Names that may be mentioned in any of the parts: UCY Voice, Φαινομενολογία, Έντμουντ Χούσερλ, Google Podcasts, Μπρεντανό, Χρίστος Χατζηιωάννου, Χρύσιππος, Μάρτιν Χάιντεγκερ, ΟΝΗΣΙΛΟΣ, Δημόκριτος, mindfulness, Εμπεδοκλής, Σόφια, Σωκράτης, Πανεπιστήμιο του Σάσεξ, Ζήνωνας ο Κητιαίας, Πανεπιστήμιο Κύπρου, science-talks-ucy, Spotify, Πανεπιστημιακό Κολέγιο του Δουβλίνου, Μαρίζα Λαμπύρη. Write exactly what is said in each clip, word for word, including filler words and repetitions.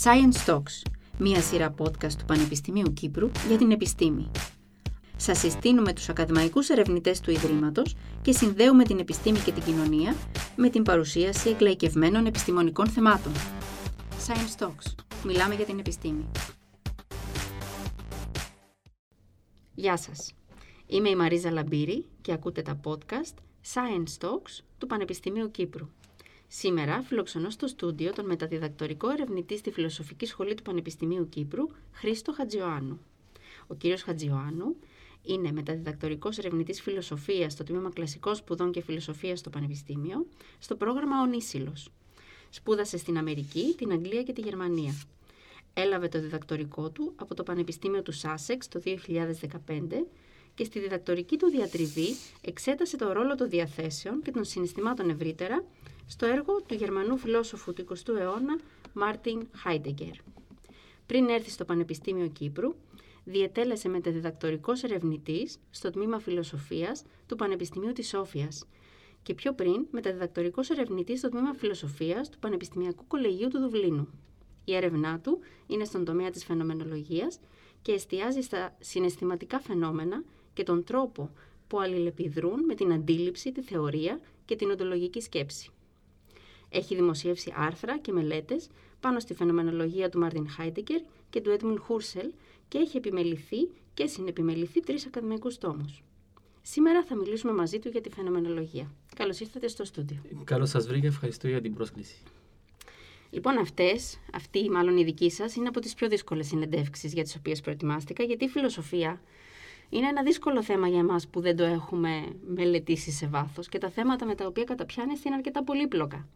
Science Talks, μία σειρά podcast του Πανεπιστημίου Κύπρου για την επιστήμη. Σας συστήνουμε τους ακαδημαϊκούς ερευνητές του Ιδρύματος και συνδέουμε την επιστήμη και την κοινωνία με την παρουσίαση εκλαϊκευμένων επιστημονικών θεμάτων. Science Talks. Μιλάμε για την επιστήμη. Γεια σας. Είμαι η Μαρίζα Λαμπύρη και ακούτε τα podcast Science Talks του Πανεπιστημίου Κύπρου. Σήμερα φιλοξενώ στο στούντιο τον μεταδιδακτορικό ερευνητή στη Φιλοσοφική Σχολή του Πανεπιστημίου Κύπρου, Χρήστο Χατζηιωάννου. Ο κύριος Χατζηιωάννου είναι μεταδιδακτορικός ερευνητής φιλοσοφίας στο Τμήμα Κλασικών Σπουδών και Φιλοσοφίας στο Πανεπιστήμιο, στο πρόγραμμα ΟΝΗΣΙΛΟΣ. Σπούδασε στην Αμερική, την Αγγλία και τη Γερμανία. Έλαβε το διδακτορικό του από το Πανεπιστήμιο του Σάσεξ το δύο χιλιάδες δεκαπέντε και στη διδακτορική του διατριβή εξέτασε το ρόλο των διαθέσεων και των συναισθημάτων ευρύτερα στο έργο του Γερμανού φιλόσοφου του εικοστού αιώνα Μάρτιν Χάιντεγκερ. Πριν έρθει στο Πανεπιστήμιο Κύπρου, διετέλεσε μεταδιδακτορικός ερευνητής στο Τμήμα Φιλοσοφίας του Πανεπιστημίου της Σοφίας και πιο πριν μεταδιδακτορικός ερευνητής στο Τμήμα Φιλοσοφίας του Πανεπιστημιακού Κολεγίου του Δουβλίνου. Η έρευνά του είναι στον τομέα της φαινομενολογίας και εστιάζει στα συναισθηματικά φαινόμενα και τον τρόπο που αλληλεπιδρούν με την αντίληψη, τη θεωρία και την οντολογική σκέψη. Έχει δημοσιεύσει άρθρα και μελέτες πάνω στη φαινομενολογία του Μάρτιν Χάιντεγκερ και του Έντμουντ Χούσερλ και έχει επιμεληθεί και συνεπιμεληθεί τρεις ακαδημαϊκούς τόμους. Σήμερα θα μιλήσουμε μαζί του για τη φαινομενολογία. Καλώς ήρθατε στο στούντιο. Καλώς σας βρήκα, ευχαριστώ για την πρόσκληση. Λοιπόν, αυτές, αυτή μάλλον η δική σας, είναι από τις πιο δύσκολες συνεντεύξεις για τις οποίες προετοιμάστηκα, γιατί η φιλοσοφία είναι ένα δύσκολο θέμα για εμάς που δεν το έχουμε μελετήσει σε βάθος και τα θέματα με τα οποία καταπιάνεστε είναι αρκετά πολύπλοκα.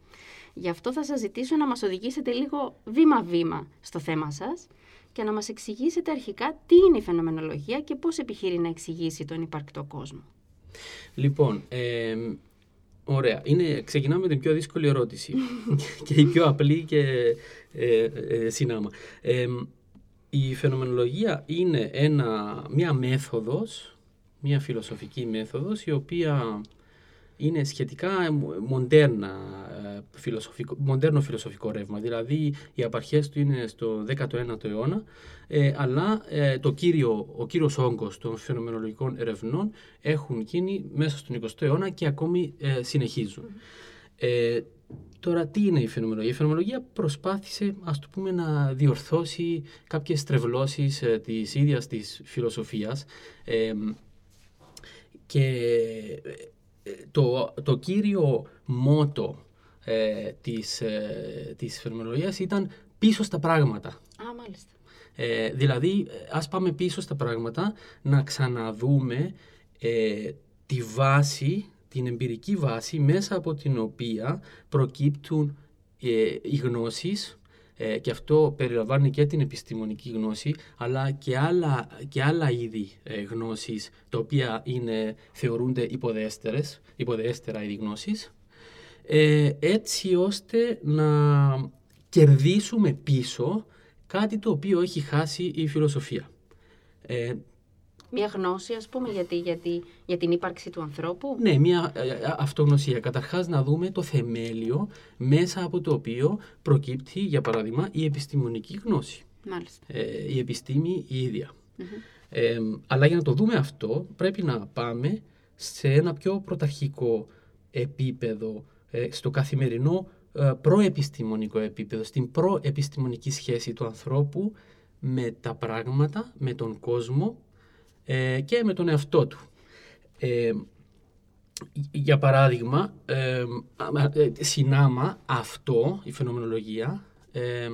Γι' αυτό θα σας ζητήσω να μας οδηγήσετε λίγο βήμα-βήμα στο θέμα σας και να μας εξηγήσετε αρχικά τι είναι η φαινομενολογία και πώς επιχειρεί να εξηγήσει τον υπαρκτό κόσμο. Λοιπόν, ε, ωραία. Είναι, ξεκινάμε με την πιο δύσκολη ερώτηση και η πιο απλή και ε, ε, συνάμα. Ε, Η φαινομενολογία είναι ένα, μια μέθοδος, μια φιλοσοφική μέθοδος, η οποία είναι σχετικά μοντέρνα, φιλοσοφικό, μοντέρνο φιλοσοφικό ρεύμα. Δηλαδή, οι απαρχές του είναι στο δέκατο ένατο αιώνα, ε, αλλά ε, το κύριο, ο κύριος όγκος των φαινομενολογικών ερευνών έχουν γίνει μέσα στον εικοστό αιώνα και ακόμη ε, συνεχίζουν. Ε, Τώρα, τι είναι η φαινομενολογία. Η φαινομενολογία προσπάθησε, ας το πούμε, να διορθώσει κάποιες στρεβλώσεις ε, της ίδιας της φιλοσοφίας ε, και το, το κύριο μότο ε, της, ε, της φαινομενολογίας ήταν πίσω στα πράγματα. Α, μάλιστα. Ε, δηλαδή, ας πάμε πίσω στα πράγματα να ξαναδούμε ε, τη βάση, την εμπειρική βάση μέσα από την οποία προκύπτουν ε, οι γνώσεις ε, και αυτό περιλαμβάνει και την επιστημονική γνώση αλλά και άλλα, και άλλα είδη ε, γνώσης τα οποία είναι, θεωρούνται υποδέστερες, υποδέστερα είδη γνώσης ε, έτσι ώστε να κερδίσουμε πίσω κάτι το οποίο έχει χάσει η φιλοσοφία. Ε, Μια γνώση, ας πούμε, γιατί, γιατί, για την ύπαρξη του ανθρώπου. Ναι, μια ε, αυτογνωσία. Καταρχάς να δούμε το θεμέλιο μέσα από το οποίο προκύπτει, για παράδειγμα, η επιστημονική γνώση. Μάλιστα. Ε, η επιστήμη η ίδια. Mm-hmm. Ε, αλλά για να το δούμε αυτό πρέπει να πάμε σε ένα πιο πρωταρχικό επίπεδο, ε, στο καθημερινό ε, προεπιστημονικό επίπεδο, στην προεπιστημονική σχέση του ανθρώπου με τα πράγματα, με τον κόσμο και με τον εαυτό του. Ε, για παράδειγμα, ε, συνάμα αυτό, η φαινομενολογία, ε,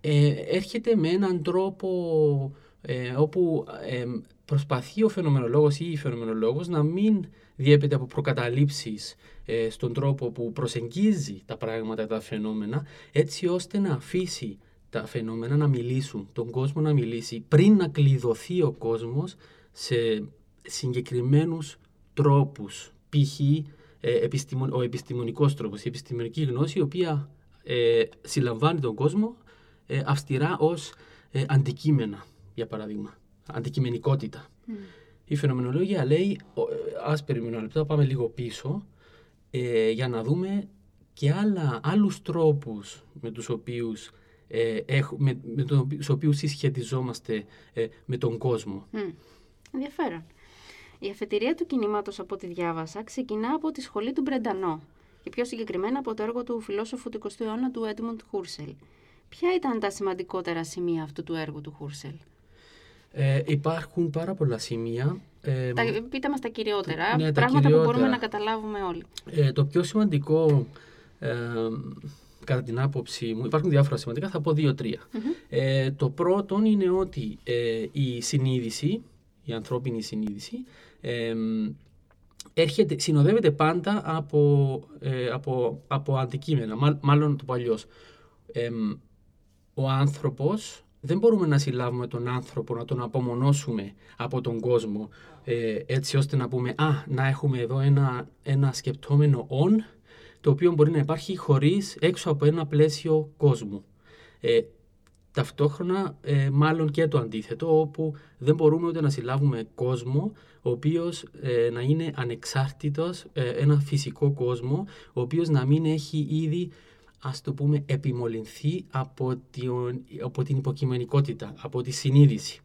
ε, έρχεται με έναν τρόπο ε, όπου ε, προσπαθεί ο φαινομενολόγος ή η φαινομενολόγος να μην διέπεται από προκαταλήψεις ε, στον τρόπο που προσεγγίζει τα πράγματα, τα φαινόμενα, έτσι ώστε να αφήσει τα φαινόμενα να μιλήσουν, τον κόσμο να μιλήσει, πριν να κλειδωθεί ο κόσμος σε συγκεκριμένους τρόπους, π.χ. ο επιστημονικός τρόπος, η επιστημονική γνώση, η οποία ε, συλλαμβάνει τον κόσμο ε, αυστηρά ως ε, αντικείμενα, για παράδειγμα, αντικειμενικότητα. Mm. Η φαινομενολογία λέει, ας περιμένουμε ένα λεπτό, πάμε λίγο πίσω, ε, για να δούμε και άλλα, άλλους τρόπους με τους οποίους, ε, έχ, με, με τους οποίους συσχετιζόμαστε ε, με τον κόσμο. Mm. Ενδιαφέρον. Η αφετηρία του κινήματος, από ό,τι διάβασα, ξεκινά από τη σχολή του Μπρεντανό και πιο συγκεκριμένα από το έργο του φιλόσοφου του εικοστού αιώνα του Έντμουντ Χούσερλ. Ποια ήταν τα σημαντικότερα σημεία αυτού του έργου του Χούσερλ? Ε, υπάρχουν πάρα πολλά σημεία. Ε, τα, πείτε μας τα κυριότερα, ναι, πράγματα τα κυριότερα, που μπορούμε να καταλάβουμε όλοι. Ε, το πιο σημαντικό, ε, κατά την άποψή μου, υπάρχουν διάφορα σημαντικά, θα πω δύο-τρία. Mm-hmm. Ε, το πρώτο είναι ότι ε, η συνείδηση, η ανθρώπινη συνείδηση, ε, έρχεται, συνοδεύεται πάντα από, ε, από, από αντικείμενα, μά, μάλλον το παλιός. Ε, ο άνθρωπος, δεν μπορούμε να συλλάβουμε τον άνθρωπο, να τον απομονώσουμε από τον κόσμο, ε, έτσι ώστε να πούμε «Α, να έχουμε εδώ ένα, ένα σκεπτόμενο «ον», το οποίο μπορεί να υπάρχει χωρίς, έξω από ένα πλαίσιο κόσμου». Ε, ταυτόχρονα, ε, μάλλον και το αντίθετο, όπου δεν μπορούμε ούτε να συλλάβουμε κόσμο, ο οποίος ε, να είναι ανεξάρτητος, ε, ένα φυσικό κόσμο, ο οποίος να μην έχει ήδη, ας το πούμε, επιμολυνθεί από την, από την υποκειμενικότητα, από τη συνείδηση.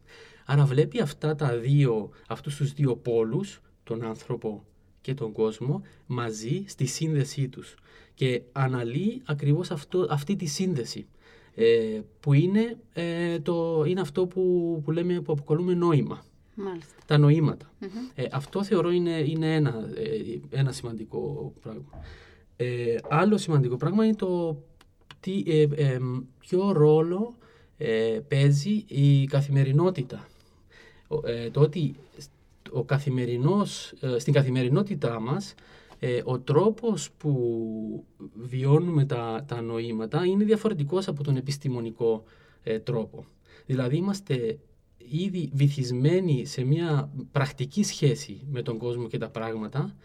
Άρα βλέπει αυτά τα δύο, αυτούς τους δύο πόλους, τον άνθρωπο και τον κόσμο, μαζί στη σύνδεσή τους. Και αναλύει ακριβώς αυτό, αυτή τη σύνδεση, ε, που είναι, ε, το, είναι αυτό που, που, λέμε, που αποκαλούμε νόημα. Μάλιστα. Τα νοήματα. Mm-hmm. Ε, αυτό θεωρώ είναι, είναι ένα, ε, ένα σημαντικό πράγμα. Ε, άλλο σημαντικό πράγμα είναι το τι, ε, ε, ποιο ρόλο ε, παίζει η καθημερινότητα. Ε, το ότι ο καθημερινός, ε, στην καθημερινότητά μας, ε, ο τρόπος που βιώνουμε τα, τα νοήματα είναι διαφορετικός από τον επιστημονικό ε, τρόπο. Δηλαδή είμαστε ήδη βυθισμένοι σε μια πρακτική σχέση με τον κόσμο και τα πράγματα.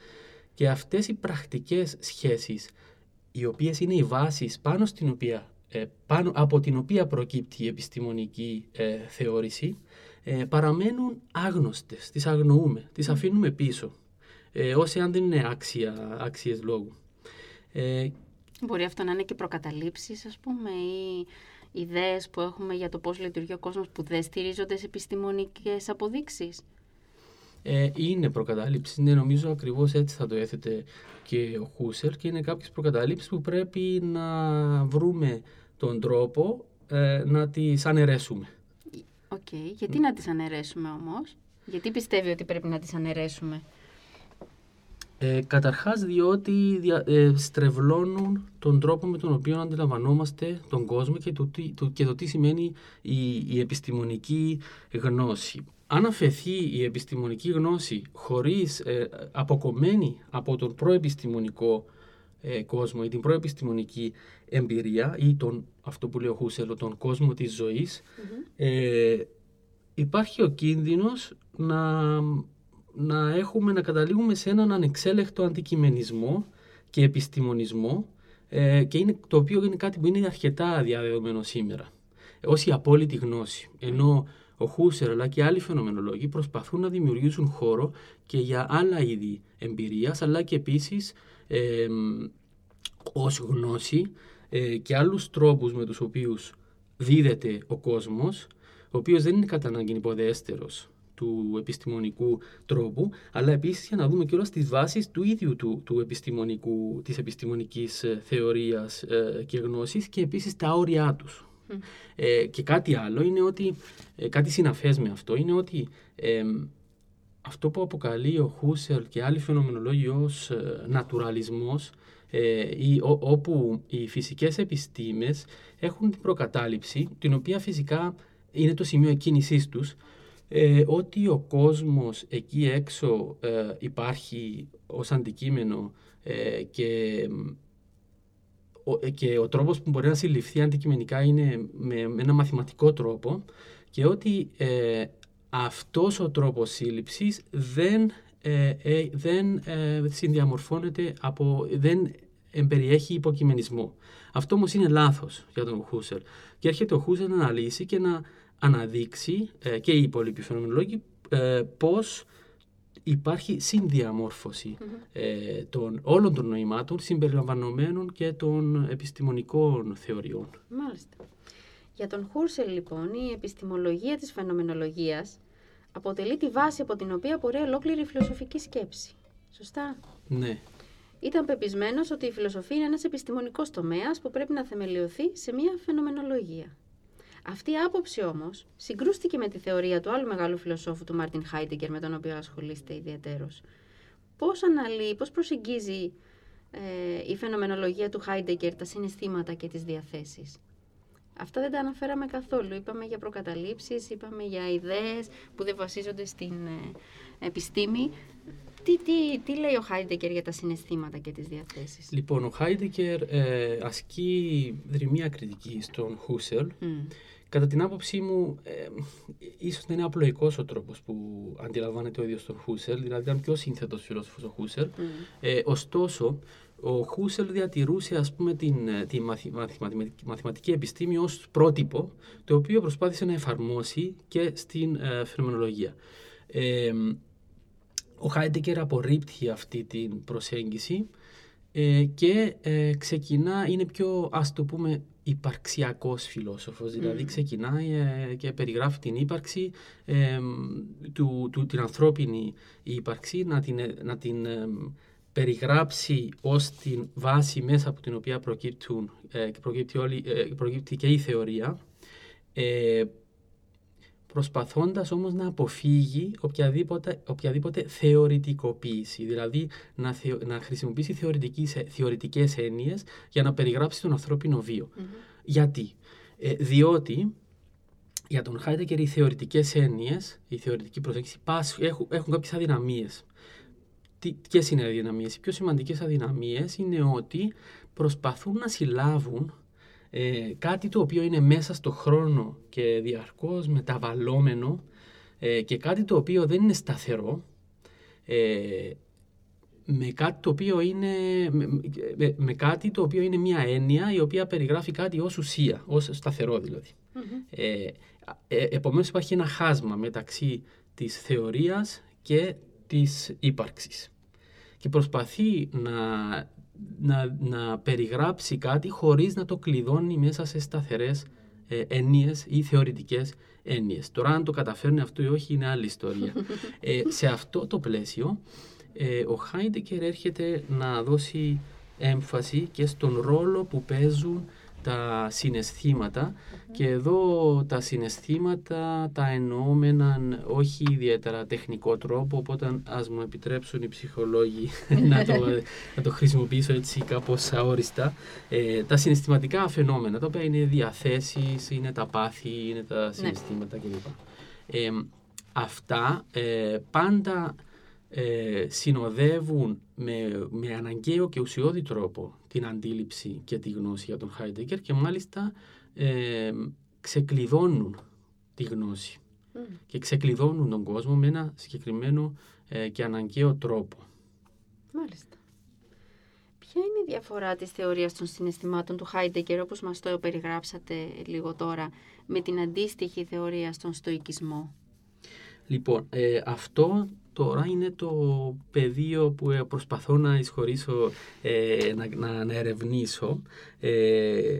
Και αυτές οι πρακτικές σχέσεις, οι οποίες είναι οι βάσεις πάνω, στην οποία, πάνω από την οποία προκύπτει η επιστημονική ε, θεώρηση, ε, παραμένουν άγνωστες, τις αγνοούμε, τις αφήνουμε πίσω, ε, όσοι αν δεν είναι άξια, άξιες λόγου. Ε, Μπορεί αυτό να είναι και προκαταλήψεις, ας πούμε, ή ιδέες που έχουμε για το πώς λειτουργεί ο κόσμος που δεν στηρίζονται σε επιστημονικές αποδείξεις. Είναι προκατάληψη, ναι, νομίζω ακριβώς έτσι θα το έθετε και ο Χούσερλ, και είναι κάποιες προκατάληψεις που πρέπει να βρούμε τον τρόπο ε, να τις αναιρέσουμε. Οκ, okay. Γιατί να τις αναιρέσουμε όμως, γιατί πιστεύει ότι πρέπει να τις αναιρέσουμε? Ε, καταρχάς διότι δια, ε, στρεβλώνουν τον τρόπο με τον οποίο αντιλαμβανόμαστε τον κόσμο και το, το, και το τι σημαίνει η, η επιστημονική γνώση. Αν αφαιθεί η επιστημονική γνώση χωρίς, ε, αποκομμένη από τον προεπιστημονικό ε, κόσμο ή την προεπιστημονική εμπειρία ή τον, αυτό που λέει ο Χούσερλ, τον κόσμο της ζωής, mm-hmm. ε, υπάρχει ο κίνδυνος να, να, έχουμε, να καταλήγουμε σε έναν ανεξέλεκτο αντικειμενισμό και επιστημονισμό, ε, και είναι, το οποίο είναι κάτι που είναι αρκετά διαδεδομένο σήμερα, ως η απόλυτη γνώση, ενώ ο Χούσερλ αλλά και άλλοι φαινομενολόγοι προσπαθούν να δημιουργήσουν χώρο και για άλλα είδη εμπειρίας, αλλά και επίσης ε, ως γνώση ε, και άλλους τρόπους με τους οποίους δίδεται ο κόσμος, ο οποίος δεν είναι κατά ανάγκη υποδέστερος του επιστημονικού τρόπου, αλλά επίσης για να δούμε και όλες τις βάσεις του ίδιου του, του επιστημονικού, της επιστημονικής θεωρίας ε, και γνώσης, και επίσης τα όρια τους. Ε, και κάτι άλλο είναι ότι, ε, κάτι συναφές με αυτό, είναι ότι ε, αυτό που αποκαλεί ο Χούσερλ και άλλοι φαινομενολόγοι ως ε, νατουραλισμός, ε, ή, ό, όπου οι φυσικές επιστήμες έχουν την προκατάληψη, την οποία φυσικά είναι το σημείο εκκίνησής τους, ε, ότι ο κόσμος εκεί έξω ε, υπάρχει ως αντικείμενο, ε, και... και ο τρόπος που μπορεί να συλληφθεί αντικειμενικά είναι με, με ένα μαθηματικό τρόπο, και ότι ε, αυτός ο τρόπος σύλληψης δεν, ε, ε, δεν ε, συνδιαμορφώνεται, από, δεν εμπεριέχει υποκειμενισμό. Αυτό όμως είναι λάθος για τον Χούσερλ. Και έρχεται ο Χούσερλ να αναλύσει και να αναδείξει, ε, και οι υπόλοιποι φαινομενολόγοι, ε, πώς υπάρχει συνδιαμόρφωση mm-hmm. ε, των, όλων των νοημάτων συμπεριλαμβανομένων και των επιστημονικών θεωριών. Μάλιστα. Για τον Χούσερλ, λοιπόν, η επιστημολογία της φαινομενολογίας αποτελεί τη βάση από την οποία απορρέει ολόκληρη η φιλοσοφική σκέψη. Σωστά? Ναι. Ήταν πεπισμένος ότι η φιλοσοφία είναι ένας επιστημονικός τομέας που πρέπει να θεμελιωθεί σε μια φαινομενολογία. Αυτή η άποψη όμως συγκρούστηκε με τη θεωρία του άλλου μεγάλου φιλοσόφου του Μάρτιν Χάιντεγκερ, με τον οποίο ασχολείστε ιδιαίτερος. Πώς αναλύει, πώς προσεγγίζει ε, η φαινομενολογία του Χάιντεγκερ τα συναισθήματα και τις διαθέσεις? Αυτά δεν τα αναφέραμε καθόλου. Είπαμε για προκαταλήψεις, είπαμε για ιδέες που δεν βασίζονται στην ε, επιστήμη. Τι, τι, τι λέει ο Χάιντεγκερ για τα συναισθήματα και τις διαθέσεις? Λοιπόν, ο Χάιντεγκερ ε, ασκεί δρυμία κριτική στον Χούσερλ. Mm. Κατά την άποψή μου, ε, ίσως να είναι απλοϊκός ο τρόπος που αντιλαμβάνεται ο ίδιος τον Χούσερλ, δηλαδή ήταν πιο σύνθετος φιλόσοφος ο Χούσερλ. Mm. Ε, ωστόσο, ο Χούσερλ διατηρούσε, ας πούμε, την, τη μαθηματική, μαθηματική επιστήμη ως πρότυπο, το οποίο προσπάθησε να εφαρμόσει και στην ε, φαινομενολογία. Ε, Ο Χάιντεγκερ απορρίπτει αυτή την προσέγγιση ε, και ε, ξεκινά, είναι πιο, ας το πούμε, υπαρξιακός φιλόσοφος. Δηλαδή mm. ξεκινάει ε, και περιγράφει την ύπαρξη, ε, του, του, την ανθρώπινη ύπαρξη, να την, να την ε, περιγράψει ως την βάση μέσα από την οποία προκύπτουν, ε, προκύπτει, όλη, ε, προκύπτει και η θεωρία, ε, προσπαθώντας όμως να αποφύγει οποιαδήποτε, οποιαδήποτε θεωρητικοποίηση, δηλαδή να, θεω, να χρησιμοποιήσει θεωρητικές έννοιες για να περιγράψει τον ανθρώπινο βίο. Mm-hmm. Γιατί? Ε, διότι για τον Χάιντεγκερ οι θεωρητικές έννοιες, η θεωρητική προσέγγιση έχουν, έχουν κάποιες αδυναμίες. Τι, ποιες είναι οι αδυναμίες? Οι πιο σημαντικές αδυναμίες είναι ότι προσπαθούν να συλλάβουν Ε, κάτι το οποίο είναι μέσα στο χρόνο και διαρκώς μεταβαλλόμενο ε, και κάτι το οποίο δεν είναι σταθερό, ε, με, κάτι το οποίο είναι, με, με, με κάτι το οποίο είναι μια έννοια η οποία περιγράφει κάτι ως ουσία, ως σταθερό δηλαδή. Mm-hmm. Ε, ε, επομένως υπάρχει ένα χάσμα μεταξύ της θεωρίας και της ύπαρξης και προσπαθεί να... Να, να περιγράψει κάτι χωρίς να το κλειδώνει μέσα σε σταθερές ε, έννοιες ή θεωρητικές έννοιες. Τώρα αν το καταφέρνει αυτό ή όχι είναι άλλη ιστορία. Ε, σε αυτό το πλαίσιο ε, ο Χάιντεγκερ έρχεται να δώσει έμφαση και στον ρόλο που παίζουν τα συναισθήματα mm-hmm. και εδώ τα συναισθήματα τα εννοούμεναν όχι ιδιαίτερα τεχνικό τρόπο, οπότε ας μου επιτρέψουν οι ψυχολόγοι να, το, να το χρησιμοποιήσω έτσι κάπως αόριστα, ε, τα συναισθηματικά φαινόμενα, τα οποία είναι διαθέσεις, είναι τα πάθη, είναι τα συναισθήματα ναι. κλπ. Ε, αυτά ε, πάντα ε, συνοδεύουν με, με αναγκαίο και ουσιώδη τρόπο την αντίληψη και τη γνώση για τον Χάιντεγκερ και μάλιστα ε, ξεκλειδώνουν τη γνώση mm. και ξεκλειδώνουν τον κόσμο με ένα συγκεκριμένο ε, και αναγκαίο τρόπο. Μάλιστα. Ποια είναι η διαφορά της θεωρίας των συναισθημάτων του Χάιντεγκερ, όπως μας το περιγράψατε λίγο τώρα, με την αντίστοιχη θεωρία στον στοικισμό? Λοιπόν, ε, αυτό... Τώρα είναι το πεδίο που προσπαθώ να εισχωρήσω, ε, να, να, να ερευνήσω, ε,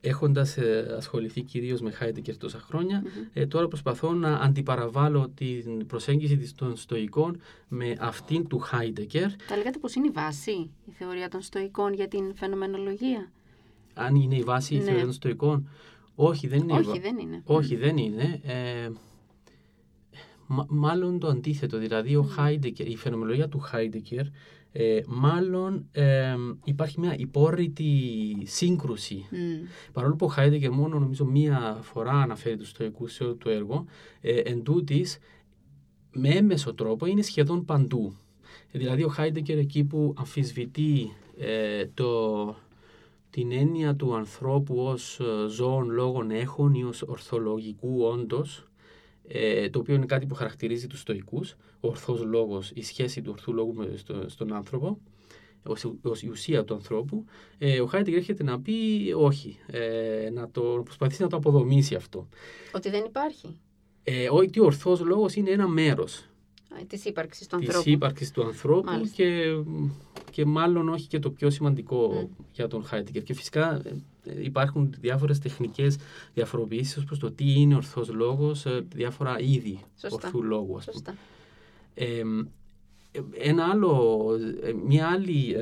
έχοντας ε, ασχοληθεί κυρίως με Χάιντεγκερ τόσα χρόνια. Mm-hmm. Ε, τώρα προσπαθώ να αντιπαραβάλλω την προσέγγιση των στοικών με αυτήν του Χάιντεγκερ. Θα λέγατε πως είναι η βάση η θεωρία των στοικών για την φαινομενολογία? Αν είναι η βάση ναι. η θεωρία των στοικών. Όχι, δεν είναι. Όχι, δεν είναι. Όχι, δεν είναι. Ε, Μ, μάλλον το αντίθετο, δηλαδή ο Χάιντεγκερ, η φαινομενολογία του Χάιντεγκερ, ε, μάλλον ε, υπάρχει μια υπόρρητη σύγκρουση. Mm. Παρόλο που ο Χάιντεγκερ μόνο νομίζω μία φορά αναφέρει τους στοικούς σε όλο το έργο, ε, εν τούτοις, με έμμεσο τρόπο είναι σχεδόν παντού. Ε, δηλαδή ο Χάιντεγκερ εκεί που αμφισβητεί ε, το... την έννοια του ανθρώπου ως ζώων λόγων έχων ή ως ορθολογικού όντως, το οποίο είναι κάτι που χαρακτηρίζει τους στοικούς, ο ορθός λόγος, η σχέση του ορθού λόγου με, στο, στον άνθρωπο, ως η ουσία του ανθρώπου, ε, ο Χάιντεγκερ έρχεται να πει όχι, ε, να το, προσπαθήσει να το αποδομήσει αυτό. Ότι δεν υπάρχει. Ε, ότι ο ορθός λόγος είναι ένα μέρος της ύπαρξης του ανθρώπου. Της ύπαρξης του ανθρώπου και, και μάλλον όχι και το πιο σημαντικό mm. για τον Χάιντεγκερ. Και φυσικά υπάρχουν διάφορες τεχνικές διαφοροποιήσεις ως προς το τι είναι ορθός λόγος, διάφορα είδη Σωστά. ορθού λόγου. Σωστά. Ε, ένα άλλο, μια άλλη,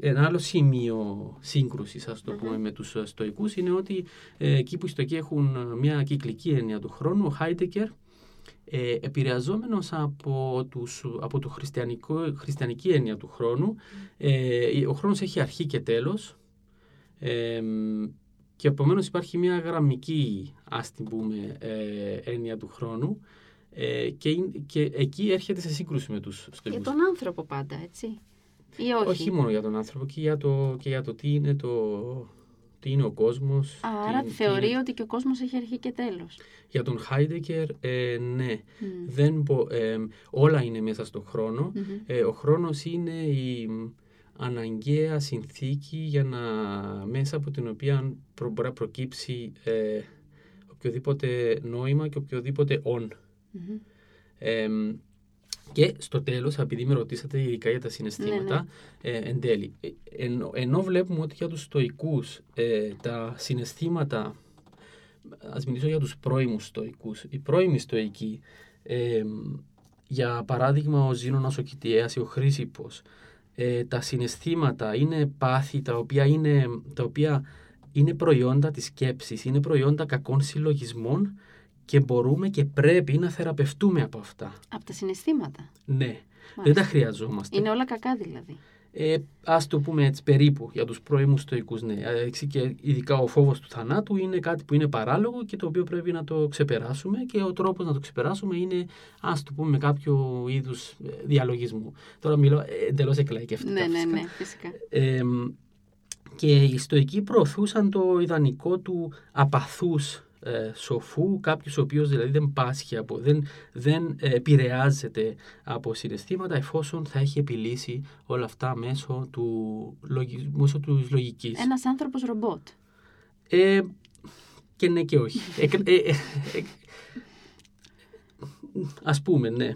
ένα άλλο σημείο σύγκρουσης, ας το πούμε, mm-hmm. με τους στοικούς είναι ότι ε, εκεί που οι στοικοί έχουν μια κυκλική έννοια του χρόνου, ο Χάιντεγκερ Ε, επηρεαζόμενος από, τους, από το χριστιανικό, χριστιανική έννοια του χρόνου, ε, ο χρόνος έχει αρχή και τέλος ε, και επομένως υπάρχει μια γραμμική, ας την πούμε, ε, έννοια του χρόνου ε, και, και εκεί έρχεται σε σύγκρουση με τους στοικούς. Για τον άνθρωπο πάντα, έτσι, ή όχι? Όχι μόνο για τον άνθρωπο, και για το, και για το τι είναι το... τι είναι ο κόσμος. Άρα τι, θεωρεί τι... ότι και ο κόσμος έχει αρχή και τέλος. Για τον Χάιντεγκερ, ε, ναι. Mm. Δεν μπο, ε, όλα είναι μέσα στον χρόνο. Mm-hmm. Ε, ο χρόνος είναι η αναγκαία συνθήκη για να, μέσα από την οποία προ, προ, προκύψει ε, οποιοδήποτε νόημα και οποιοδήποτε «ον». Mm-hmm. Ε, και στο τέλος, επειδή με ρωτήσατε ειδικά για τα συναισθήματα, ναι, ναι. Ε, εν τέλει, ε, εν, ενώ βλέπουμε ότι για τους στοικούς ε, τα συναισθήματα, ας μιλήσω για τους πρώιμους στοικούς, οι πρώιμοι στοικοί, ε, για παράδειγμα ο Ζήνωνας ο Κητιαίας ή ο Χρύσιππος, ε, τα συναισθήματα είναι πάθη τα οποία είναι, τα οποία είναι προϊόντα της σκέψης, είναι προϊόντα κακών συλλογισμών, και μπορούμε και πρέπει να θεραπευτούμε από αυτά. Από τα συναισθήματα. Ναι. Μάλιστα. Δεν τα χρειαζόμαστε. Είναι όλα κακά δηλαδή. Ε, ας το πούμε έτσι περίπου για τους πρώιμους στοικούς. Ναι. Και ειδικά ο φόβος του θανάτου είναι κάτι που είναι παράλογο και το οποίο πρέπει να το ξεπεράσουμε και ο τρόπος να το ξεπεράσουμε είναι, ας το πούμε, με κάποιο είδους διαλογισμού. Τώρα μιλώ εντελώς εκλαϊκευτικά. Ναι, ναι, ναι, φυσικά. Ε, και οι στοικοί προωθούσαν το ιδανικό του απαθούς σοφού, κάποιος ο οποίος δηλαδή δεν πάσχει από, δεν, δεν επηρεάζεται από συναισθήματα εφόσον θα έχει επιλύσει όλα αυτά μέσω του μέσω της λογικής. Ένας άνθρωπος ρομπότ. Ε, και ναι και όχι. ε, ε, ε, ε, ας πούμε, ναι.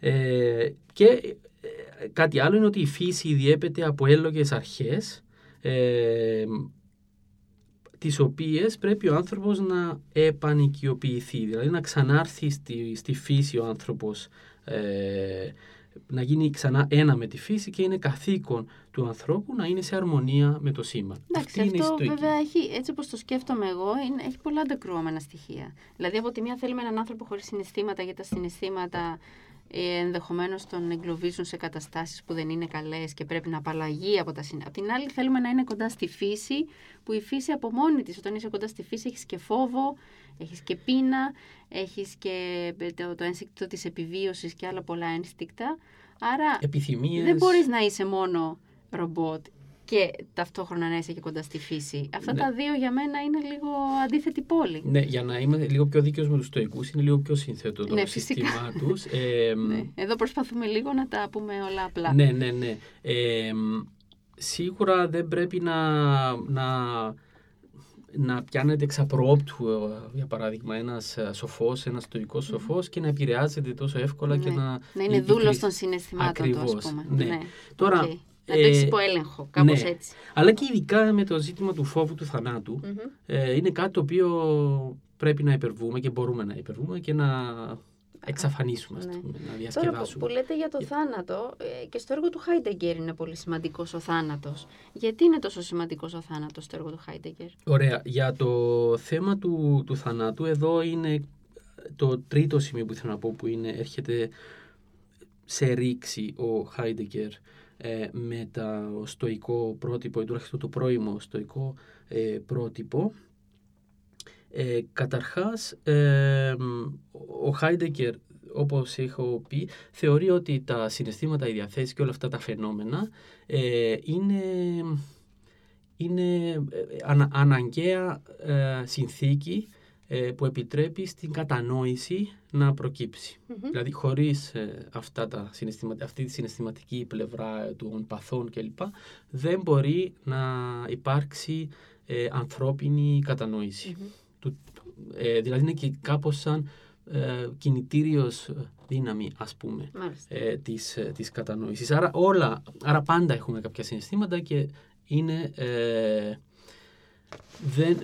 Ε, και ε, κάτι άλλο είναι ότι η φύση διέπεται από έλογες αρχές ε, τις οποίες πρέπει ο άνθρωπος να επανοικιοποιηθεί, δηλαδή να ξανάρθει στη, στη φύση ο άνθρωπος, ε, να γίνει ξανά ένα με τη φύση και είναι καθήκον του ανθρώπου να είναι σε αρμονία με το σύμπαν. Εντάξει, αυτή αυτό είναι βέβαια έχει, έτσι όπως το σκέφτομαι εγώ, είναι, έχει πολλά αντακρουόμενα στοιχεία. Δηλαδή από τη μία θέλουμε έναν άνθρωπο χωρίς συναισθήματα, γιατί τα συναισθήματα ενδεχομένως τον εγκλωβίζουν σε καταστάσεις που δεν είναι καλές και πρέπει να απαλλαγεί από τα σύνορα. Απ' την άλλη θέλουμε να είναι κοντά στη φύση, που η φύση από μόνη της, όταν είσαι κοντά στη φύση έχεις και φόβο, έχεις και πείνα, έχεις και το, το ένστικτο της επιβίωσης και άλλα πολλά ένστικτα. Άρα επιθυμίες. Δεν μπορείς να είσαι μόνο ρομπότ και ταυτόχρονα να είσαι και κοντά στη φύση. Αυτά ναι. τα δύο για μένα είναι λίγο αντίθετη πόλη. Ναι, για να είμαι λίγο πιο δίκαιος με τους στοικούς, είναι λίγο πιο σύνθετο το ναι, σύστημά τους. Ε, ναι. Εδώ προσπαθούμε λίγο να τα πούμε όλα απλά. Ναι, ναι, ναι. Ε, σίγουρα δεν πρέπει να, να, να πιάνετε εξαπροόπτου, για παράδειγμα, ένας σοφός, ένας στοικός σοφός mm. και να επηρεάζεται τόσο εύκολα ναι. και να... Να είναι δούλος των συναισθημάτων του, ας πούμε. Ναι. Ναι. Τώρα... Okay. Να το έχεις υπό έλεγχο, κάπως ναι. έτσι. Αλλά και ειδικά με το ζήτημα του φόβου του θανάτου, mm-hmm. ε, είναι κάτι το οποίο πρέπει να υπερβούμε και μπορούμε να υπερβούμε και να εξαφανίσουμε, ναι. πούμε, να διασκεδάσουμε. Τώρα που λέτε για το για... θάνατο, ε, και στο έργο του Χάιντεγκερ είναι πολύ σημαντικός ο θάνατος. Γιατί είναι τόσο σημαντικός ο θάνατος στο έργο του Χάιντεγκερ? Ωραία. Για το θέμα του, του θανάτου, εδώ είναι το τρίτο σημείο που θέλω να πω που είναι, έρχεται σε ρήξη ο Χάιντεγκερ με το στοικό πρότυπο ή τουλάχιστον το πρώιμο στοικό ε, πρότυπο. Ε, καταρχάς, ε, ο Χάιντεγκερ, όπως έχω πει, θεωρεί ότι τα συναισθήματα, οι διαθέσεις και όλα αυτά τα φαινόμενα ε, είναι, είναι ανα, αναγκαία ε, συνθήκη ε, που επιτρέπει στην κατανόηση να προκύψει. Mm-hmm. Δηλαδή χωρίς ε, αυτά τα συναισθημα... αυτή τη συναισθηματική πλευρά των παθών κλπ. Δεν μπορεί να υπάρξει ε, ανθρώπινη κατανόηση. Mm-hmm. Του, ε, δηλαδή είναι και κάπως σαν ε, κινητήριος δύναμη, ας πούμε, ε, της, ε, της κατανόησης. Άρα, όλα, άρα πάντα έχουμε κάποια συναισθήματα και είναι... Ε, Δεν,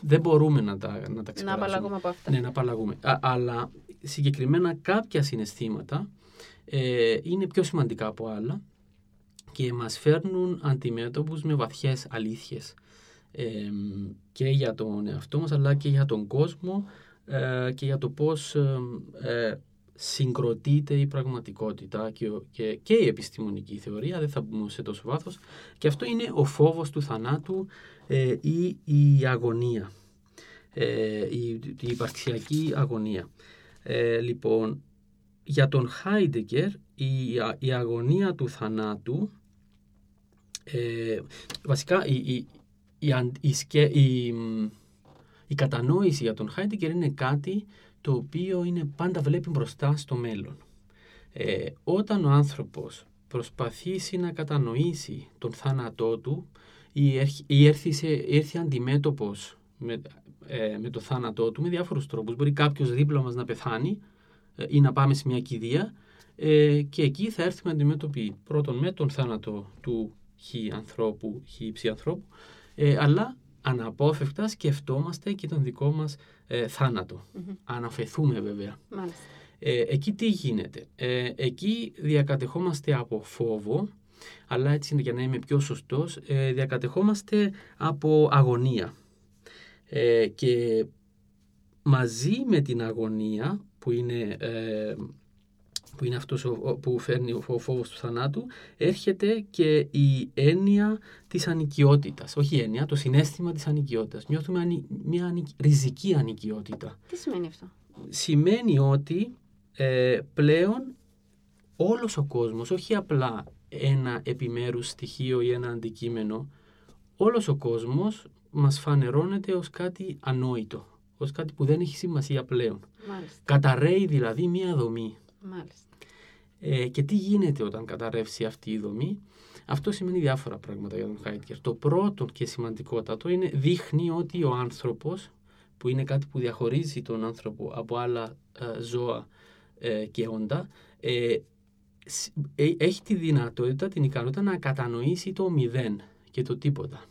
δεν μπορούμε να τα, να τα ξεπεράσουμε. Να απαλλαγούμε από αυτά. Ναι, να απαλλαγούμε. Α, αλλά συγκεκριμένα κάποια συναισθήματα ε, είναι πιο σημαντικά από άλλα και μας φέρνουν αντιμέτωπους με βαθιές αλήθειες ε, και για τον εαυτό μας αλλά και για τον κόσμο ε, και για το πώς ε, ε, συγκροτείται η πραγματικότητα και, και, και η επιστημονική θεωρία, δεν θα μπούμε σε τόσο βάθος, και αυτό είναι ο φόβος του θανάτου ε, ή η αγωνία, ε, η, η υπαρξιακή αγωνία. Ε, λοιπόν, για τον Χάιντεγκερ η, η αγωνία του θανάτου, ε, βασικά η, η, η, η, η, η κατανόηση για τον Χάιντεγκερ είναι κάτι το οποίο είναι πάντα βλέπει μπροστά στο μέλλον. Ε, όταν ο άνθρωπος προσπαθήσει να κατανοήσει τον θάνατό του ή, έρχ, ή έρθει, σε, έρθει αντιμέτωπος με, ε, με το θάνατό του με διάφορους τρόπους. Μπορεί κάποιος δίπλα μας να πεθάνει ε, ή να πάμε σε μια κηδεία ε, και εκεί θα έρθουμε αντιμέτωποι πρώτον με τον θάνατο του χι ανθρώπου, χι ψι ανθρώπου, ε, αλλά αναπόφευκτα σκεφτόμαστε και τον δικό μας ε, θάνατο. Mm-hmm. Αναφεθούμε βέβαια. Μάλιστα. Ε, εκεί τι γίνεται. Ε, εκεί διακατεχόμαστε από φόβο, αλλά έτσι για να είμαι πιο σωστός, ε, διακατεχόμαστε από αγωνία. Ε, και μαζί με την αγωνία που είναι, ε, που είναι αυτός ο, που φέρνει ο φόβος του θανάτου, έρχεται και η έννοια της ανοικιότητας. Όχι η έννοια, το συναίσθημα της ανοικιότητας. Νιώθουμε ανοι, μια ανοι, ριζική ανοικιότητα. Τι σημαίνει αυτό? Σημαίνει ότι ε, πλέον όλος ο κόσμος, όχι απλά ένα επιμέρους στοιχείο ή ένα αντικείμενο, όλος ο κόσμος μας φανερώνεται ως κάτι ανόητο, ως κάτι που δεν έχει σημασία πλέον. Μάλιστα. Καταρρέει δηλαδή μια δομή. Μάλιστα. Ε, και τι γίνεται όταν καταρρεύσει αυτή η δομή? Αυτό σημαίνει διάφορα πράγματα για τον Χάιντεγκερ. Το πρώτο και σημαντικότατο είναι δείχνει ότι ο άνθρωπος, που είναι κάτι που διαχωρίζει τον άνθρωπο από άλλα ε, ζώα ε, και όντα, ε, ε, έχει τη δυνατότητα, την ικανότητα να κατανοήσει το μηδέν και το τίποτα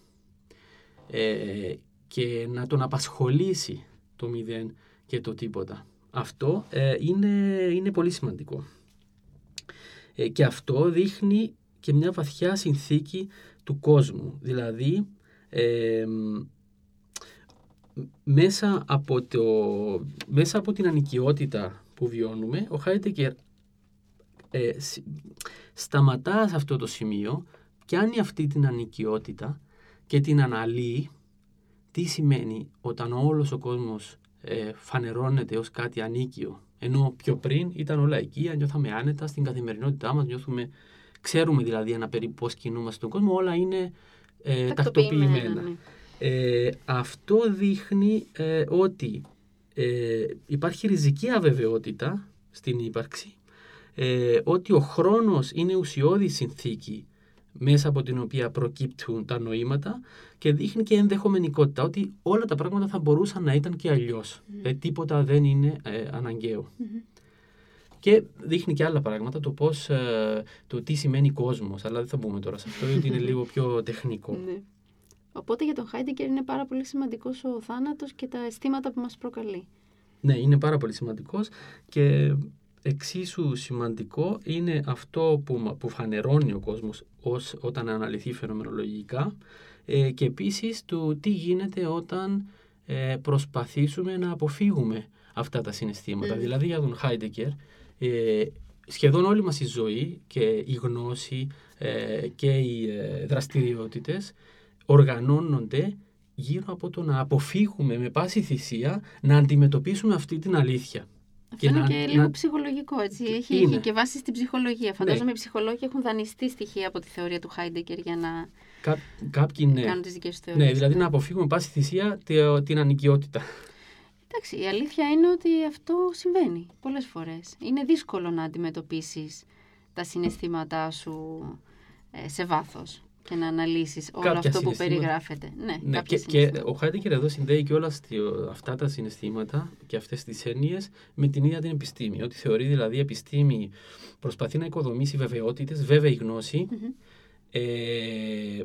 ε, και να τον απασχολήσει το μηδέν και το τίποτα. Αυτό ε, είναι, είναι πολύ σημαντικό. Ε, και αυτό δείχνει και μια βαθιά συνθήκη του κόσμου. Δηλαδή, ε, μέσα, από το, μέσα από την ανοικιότητα που βιώνουμε, ο Χάιντεγκερ ε, σταματά σε αυτό το σημείο, πιάνει αυτή την ανοικιότητα και την αναλύει. Τι σημαίνει όταν όλος ο κόσμος Ε, φανερώνεται ως κάτι ανίκιο, ενώ πιο πριν ήταν όλα οικία, νιώθαμε άνετα στην καθημερινότητά μας, νιώθουμε, ξέρουμε δηλαδή ένα περίπου πώς κινούμαστε στον κόσμο, όλα είναι ε, τακτοποιημένα. Ναι. Ε, αυτό δείχνει ε, ότι ε, υπάρχει ριζική αβεβαιότητα στην ύπαρξη, ε, ότι ο χρόνος είναι ουσιώδη συνθήκη μέσα από την οποία προκύπτουν τα νοήματα, και δείχνει και ενδεχομενικότητα, ότι όλα τα πράγματα θα μπορούσαν να ήταν και αλλιώς. Mm-hmm. Ε, τίποτα δεν είναι ε, αναγκαίο. Mm-hmm. Και δείχνει και άλλα πράγματα, το, πώς, ε, το τι σημαίνει κόσμος, αλλά δεν θα μπούμε τώρα σε αυτό, γιατί είναι λίγο πιο τεχνικό. Ναι. Οπότε για τον Χάιντεγκερ είναι πάρα πολύ σημαντικός ο θάνατος και τα αισθήματα που μας προκαλεί. Ναι, είναι πάρα πολύ σημαντικός και... Εξίσου σημαντικό είναι αυτό που, που φανερώνει ο κόσμος ως, όταν αναλυθεί φαινομενολογικά ε, και επίσης το τι γίνεται όταν ε, προσπαθήσουμε να αποφύγουμε αυτά τα συναισθήματα. Mm. Δηλαδή για τον Χάιντεγκερ ε, σχεδόν όλη μας η ζωή και η γνώση ε, και οι ε, δραστηριότητες οργανώνονται γύρω από το να αποφύγουμε με πάση θυσία να αντιμετωπίσουμε αυτή την αλήθεια. Και είναι να, και λίγο να... ψυχολογικό, έτσι. Έχει, έχει και βάση στην ψυχολογία. Φαντάζομαι ναι. Οι ψυχολόγοι έχουν δανειστεί στοιχεία από τη θεωρία του Χάιντεγκερ για να Κά, κάποιοι, ναι. κάνουν τις δικές θεωρίες. Ναι, δηλαδή ναι. να αποφύγουμε πάση θυσία την ανοικιότητα. Εντάξει, η αλήθεια είναι ότι αυτό συμβαίνει πολλές φορές. Είναι δύσκολο να αντιμετωπίσεις τα συναισθήματά σου σε βάθος. και να αναλύσεις όλο κάποια αυτό συναισθήμα... που περιγράφεται. Ναι, ναι, και, και ο Χάιντεγκερ εδώ συνδέει και όλα αυτά τα συναισθήματα και αυτές τις έννοιες με την ίδια την επιστήμη. Ότι θεωρεί δηλαδή η επιστήμη προσπαθεί να οικοδομήσει βεβαιότητες, βέβαιη γνώση, mm-hmm. ε,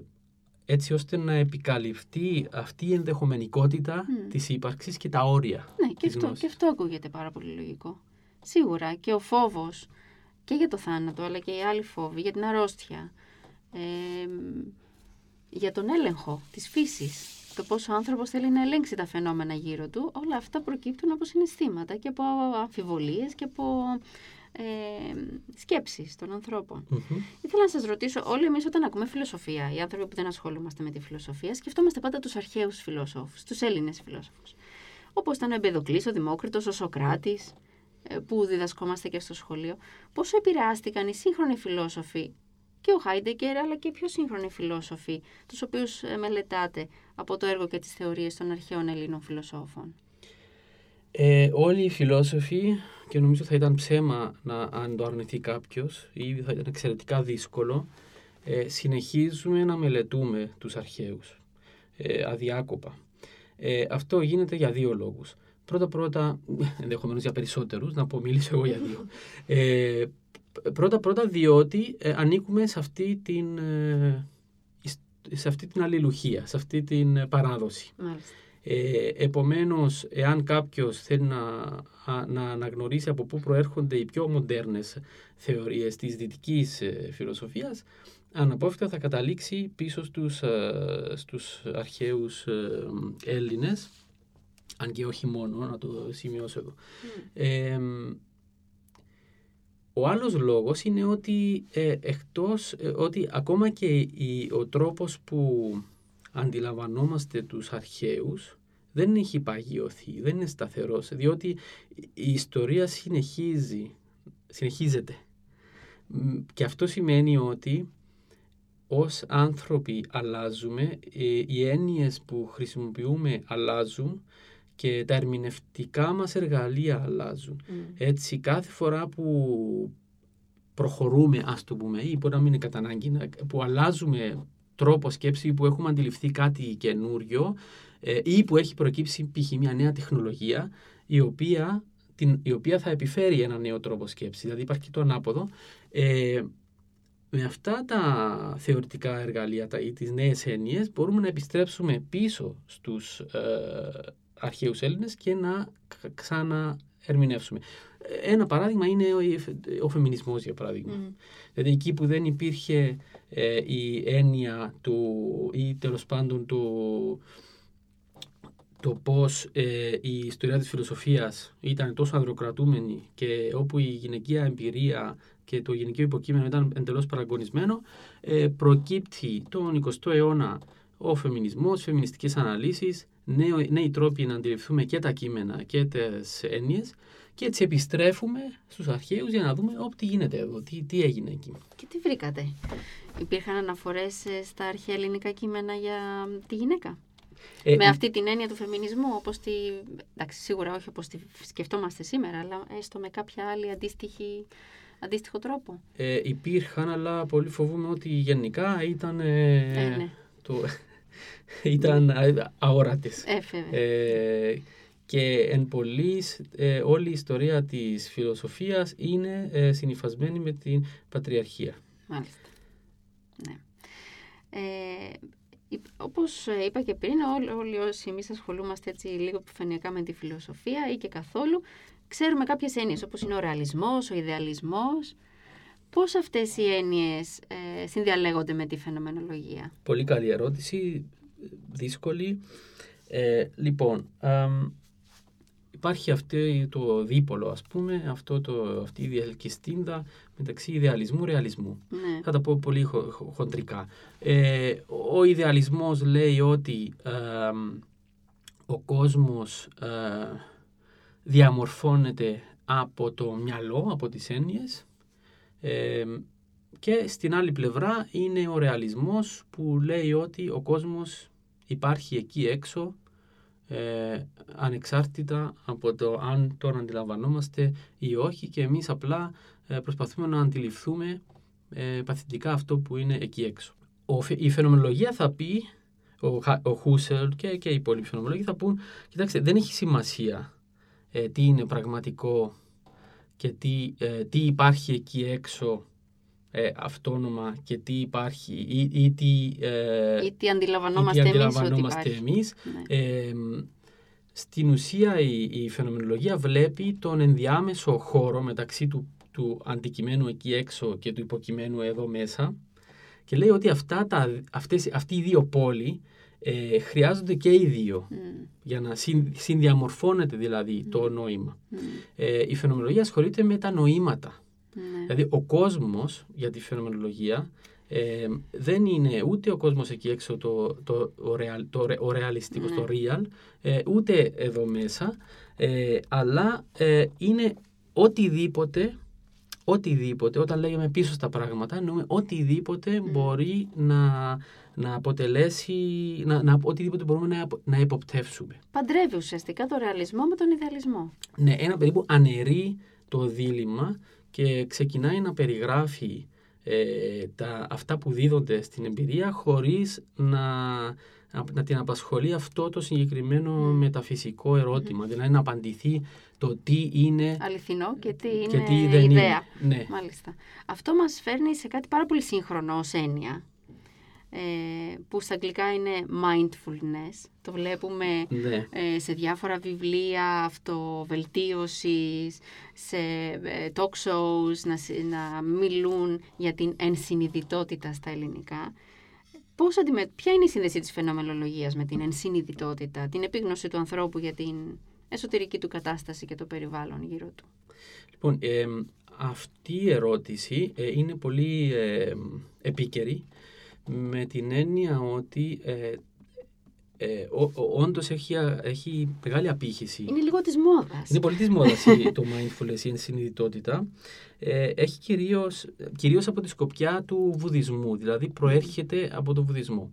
έτσι ώστε να επικαλυφθεί αυτή η ενδεχομενικότητα mm. της ύπαρξης και τα όρια. Ναι, και αυτό, και αυτό ακούγεται πάρα πολύ λογικό. Σίγουρα και ο φόβος και για το θάνατο, αλλά και οι άλλοι φόβοι, για την αρρώστια, ε, για τον έλεγχο της φύσης, το πώς ο άνθρωπος θέλει να ελέγξει τα φαινόμενα γύρω του, όλα αυτά προκύπτουν από συναισθήματα και από αμφιβολίες και από ε, σκέψεις των ανθρώπων. Mm-hmm. Ήθελα να σας ρωτήσω, όλοι εμείς όταν ακούμε φιλοσοφία, οι άνθρωποι που δεν ασχολούμαστε με τη φιλοσοφία, σκεφτόμαστε πάντα τους αρχαίους φιλόσοφους, τους Έλληνες φιλόσοφους. Όπως ήταν ο Εμπεδοκλής, ο Δημόκριτος, ο Σωκράτης, που διδασκόμαστε και στο σχολείο, πόσο επηρεάστηκαν οι σύγχρονοι φιλόσοφοι και ο Χάιντεγκερ, αλλά και οι πιο σύγχρονοι φιλόσοφοι, τους οποίους μελετάτε, από το έργο και τις θεωρίες των αρχαίων Ελλήνων φιλοσόφων. Ε, όλοι οι φιλόσοφοι, και νομίζω θα ήταν ψέμα να, αν το αρνηθεί κάποιος, ή θα ήταν εξαιρετικά δύσκολο, ε, συνεχίζουμε να μελετούμε τους αρχαίους ε, αδιάκοπα. Ε, αυτό γίνεται για δύο λόγους. Πρώτα-πρώτα, ενδεχομένως για περισσότερους, να πω μιλήσω εγώ για δύο. Ε, πρώτα-πρώτα διότι ε, ανήκουμε σε αυτή την, ε, σε αυτή την αλληλουχία, σε αυτή την παράδοση. Ε, επομένως, εάν κάποιος θέλει να, α, να αναγνωρίσει από πού προέρχονται οι πιο μοντέρνες θεωρίες της δυτικής ε, φιλοσοφίας, αναπόφευκτα θα καταλήξει πίσω στους, ε, στους αρχαίους ε, Έλληνες. Αν και όχι μόνο, να το σημειώσω εδώ. Mm. Ε, ο άλλος λόγος είναι ότι, ε, εκτός, ε, ότι ακόμα και η, ο τρόπος που αντιλαμβανόμαστε τους αρχαίους δεν έχει παγιωθεί, δεν είναι σταθερός, διότι η ιστορία συνεχίζει, συνεχίζεται. Και αυτό σημαίνει ότι ως άνθρωποι αλλάζουμε, ε, οι έννοιες που χρησιμοποιούμε αλλάζουν, και τα ερμηνευτικά μας εργαλεία αλλάζουν. Mm. Έτσι, κάθε φορά που προχωρούμε, ας το πούμε, ή μπορεί να μην είναι κατά ανάγκη, που αλλάζουμε τρόπο σκέψη, που έχουμε αντιληφθεί κάτι καινούριο, ε, ή που έχει προκύψει π.χ. μια νέα τεχνολογία, η οποία, την, η οποία θα επιφέρει ένα νέο τρόπο σκέψη. Δηλαδή υπάρχει και το ανάποδο. Ε, με αυτά τα θεωρητικά εργαλεία τα, ή τις νέες έννοιες μπορούμε να επιστρέψουμε πίσω στους... Ε, αρχαίους Έλληνες και να ξαναερμηνεύσουμε. Ένα παράδειγμα είναι ο φεμινισμός, για παράδειγμα. Mm. Δηλαδή εκεί που δεν υπήρχε ε, η έννοια του, ή τέλος πάντων το, το πώς ε, η ιστορία της φιλοσοφίας ήταν τόσο ανδροκρατούμενη και όπου η γυναικεία εμπειρία και το γυναικείο υποκείμενο ήταν εντελώς παραγωνισμένο, ε, προκύπτει τον εικοστό αιώνα ο φεμινισμός, φεμινιστικές αναλύσεις, νέοι, νέοι τρόποι να αντιληφθούμε και τα κείμενα και τις έννοιες, και έτσι επιστρέφουμε στους αρχαίους για να δούμε ό,τι γίνεται εδώ, τι, τι έγινε εκεί. Και τι βρήκατε? Υπήρχαν αναφορές στα αρχαία ελληνικά κείμενα για τη γυναίκα? Ε, Με αυτή την έννοια του φεμινισμού, όπως τη, εντάξει, σίγουρα όχι όπως τη σκεφτόμαστε σήμερα, αλλά έστω με κάποια άλλη αντίστοιχη... αντίστοιχο τρόπο. Ε, υπήρχαν, αλλά πολύ φοβούμαι ότι γενικά ήταν... Ε, ε, ναι. Το... ήταν αόρατες. Ε, και εν πολλοίς ε, όλη η ιστορία της φιλοσοφίας είναι ε, συνυφασμένη με την πατριαρχία. Μάλιστα. Ναι. Ε, όπως είπα και πριν, όλοι, όλοι όσοι εμείς ασχολούμαστε έτσι λίγο επιφανειακά με τη φιλοσοφία ή και καθόλου, ξέρουμε κάποιες έννοιες όπως είναι ο ρεαλισμός, ο ιδεαλισμός. Πώς αυτές οι έννοιες ε, συνδιαλέγονται με τη φαινομενολογία? Πολύ καλή ερώτηση, δύσκολη. Ε, λοιπόν, ε, υπάρχει αυτό το δίπολο, ας πούμε, αυτό το, αυτή η διελκυστίνδα μεταξύ ιδεαλισμού και ρεαλισμού. Ναι. Θα τα πω πολύ χο, χοντρικά. Ε, ο ιδεαλισμός λέει ότι ε, ο κόσμος ε, διαμορφώνεται από το μυαλό, από τις έννοιες. Ε, και στην άλλη πλευρά είναι ο ρεαλισμός που λέει ότι ο κόσμος υπάρχει εκεί έξω ε, ανεξάρτητα από το αν τον αντιλαμβανόμαστε ή όχι, και εμείς απλά ε, προσπαθούμε να αντιληφθούμε ε, παθητικά αυτό που είναι εκεί έξω. η φαινομενολογία θα πει, ο Χούσερλ και, και οι υπόλοιποι φαινομενολόγοι θα πούν, κοιτάξτε, δεν έχει σημασία ε, τι είναι πραγματικό και τι, ε, τι υπάρχει εκεί έξω ε, αυτόνομα και τι υπάρχει ή, ή, τι, ε, ή τι αντιλαμβανόμαστε, ή τι αντιλαμβανόμαστε εμείς. Ναι. Ε, στην ουσία η, η φαινομενολογία βλέπει τον ενδιάμεσο χώρο μεταξύ του, του αντικειμένου εκεί έξω και του υποκειμένου εδώ μέσα και λέει ότι αυτά τα, αυτές, αυτοί οι δύο πόλοι ε, χρειάζονται και οι δύο mm. για να συν, συνδιαμορφώνεται δηλαδή mm. το νόημα. Mm. Ε, η φαινομενολογία ασχολείται με τα νοήματα. Mm. Δηλαδή ο κόσμος για τη φαινομενολογία ε, δεν είναι ούτε ο κόσμος εκεί έξω το, το, το, real, το, το ρεαλιστικό, mm. το real, ε, ούτε εδώ μέσα, ε, αλλά ε, είναι οτιδήποτε Οτιδήποτε, όταν λέγαμε πίσω στα πράγματα, εννοούμε οτιδήποτε mm. μπορεί να, να αποτελέσει, να, να, οτιδήποτε μπορούμε να, να υποπτεύσουμε. Παντρεύει ουσιαστικά τον ρεαλισμό με τον ιδεαλισμό. Ναι, ένα περίπου αναιρεί το δίλημμα και ξεκινάει να περιγράφει ε, τα, αυτά που δίδονται στην εμπειρία χωρίς να, να την απασχολεί αυτό το συγκεκριμένο mm. μεταφυσικό ερώτημα, mm. δηλαδή να απαντηθεί το τι είναι αληθινό και τι είναι, και τι δεν ιδέα. Είναι. Ναι. Μάλιστα. Αυτό μας φέρνει σε κάτι πάρα πολύ σύγχρονο ως έννοια, ε, που στα αγγλικά είναι mindfulness. Το βλέπουμε ναι. ε, σε διάφορα βιβλία αυτοβελτίωσης, σε ε, talk shows, να, να μιλούν για την ενσυνειδητότητα στα ελληνικά. Πώς αντιμετ... Ποια είναι η σύνδεση της φαινομενολογίας με την ενσυνειδητότητα, την επίγνωση του ανθρώπου για την εσωτερική του κατάσταση και το περιβάλλον γύρω του? Λοιπόν, ε, αυτή η ερώτηση ε, είναι πολύ ε, επίκαιρη με την έννοια ότι ε, ε, ο, ο, όντως έχει, έχει μεγάλη απήχηση. Είναι λίγο της μόδας. Είναι πολύ της μόδας το mindfulness, η ενσυνειδητότητα. Ε, έχει κυρίως, κυρίως από τη σκοπιά του βουδισμού, δηλαδή προέρχεται από τον βουδισμό.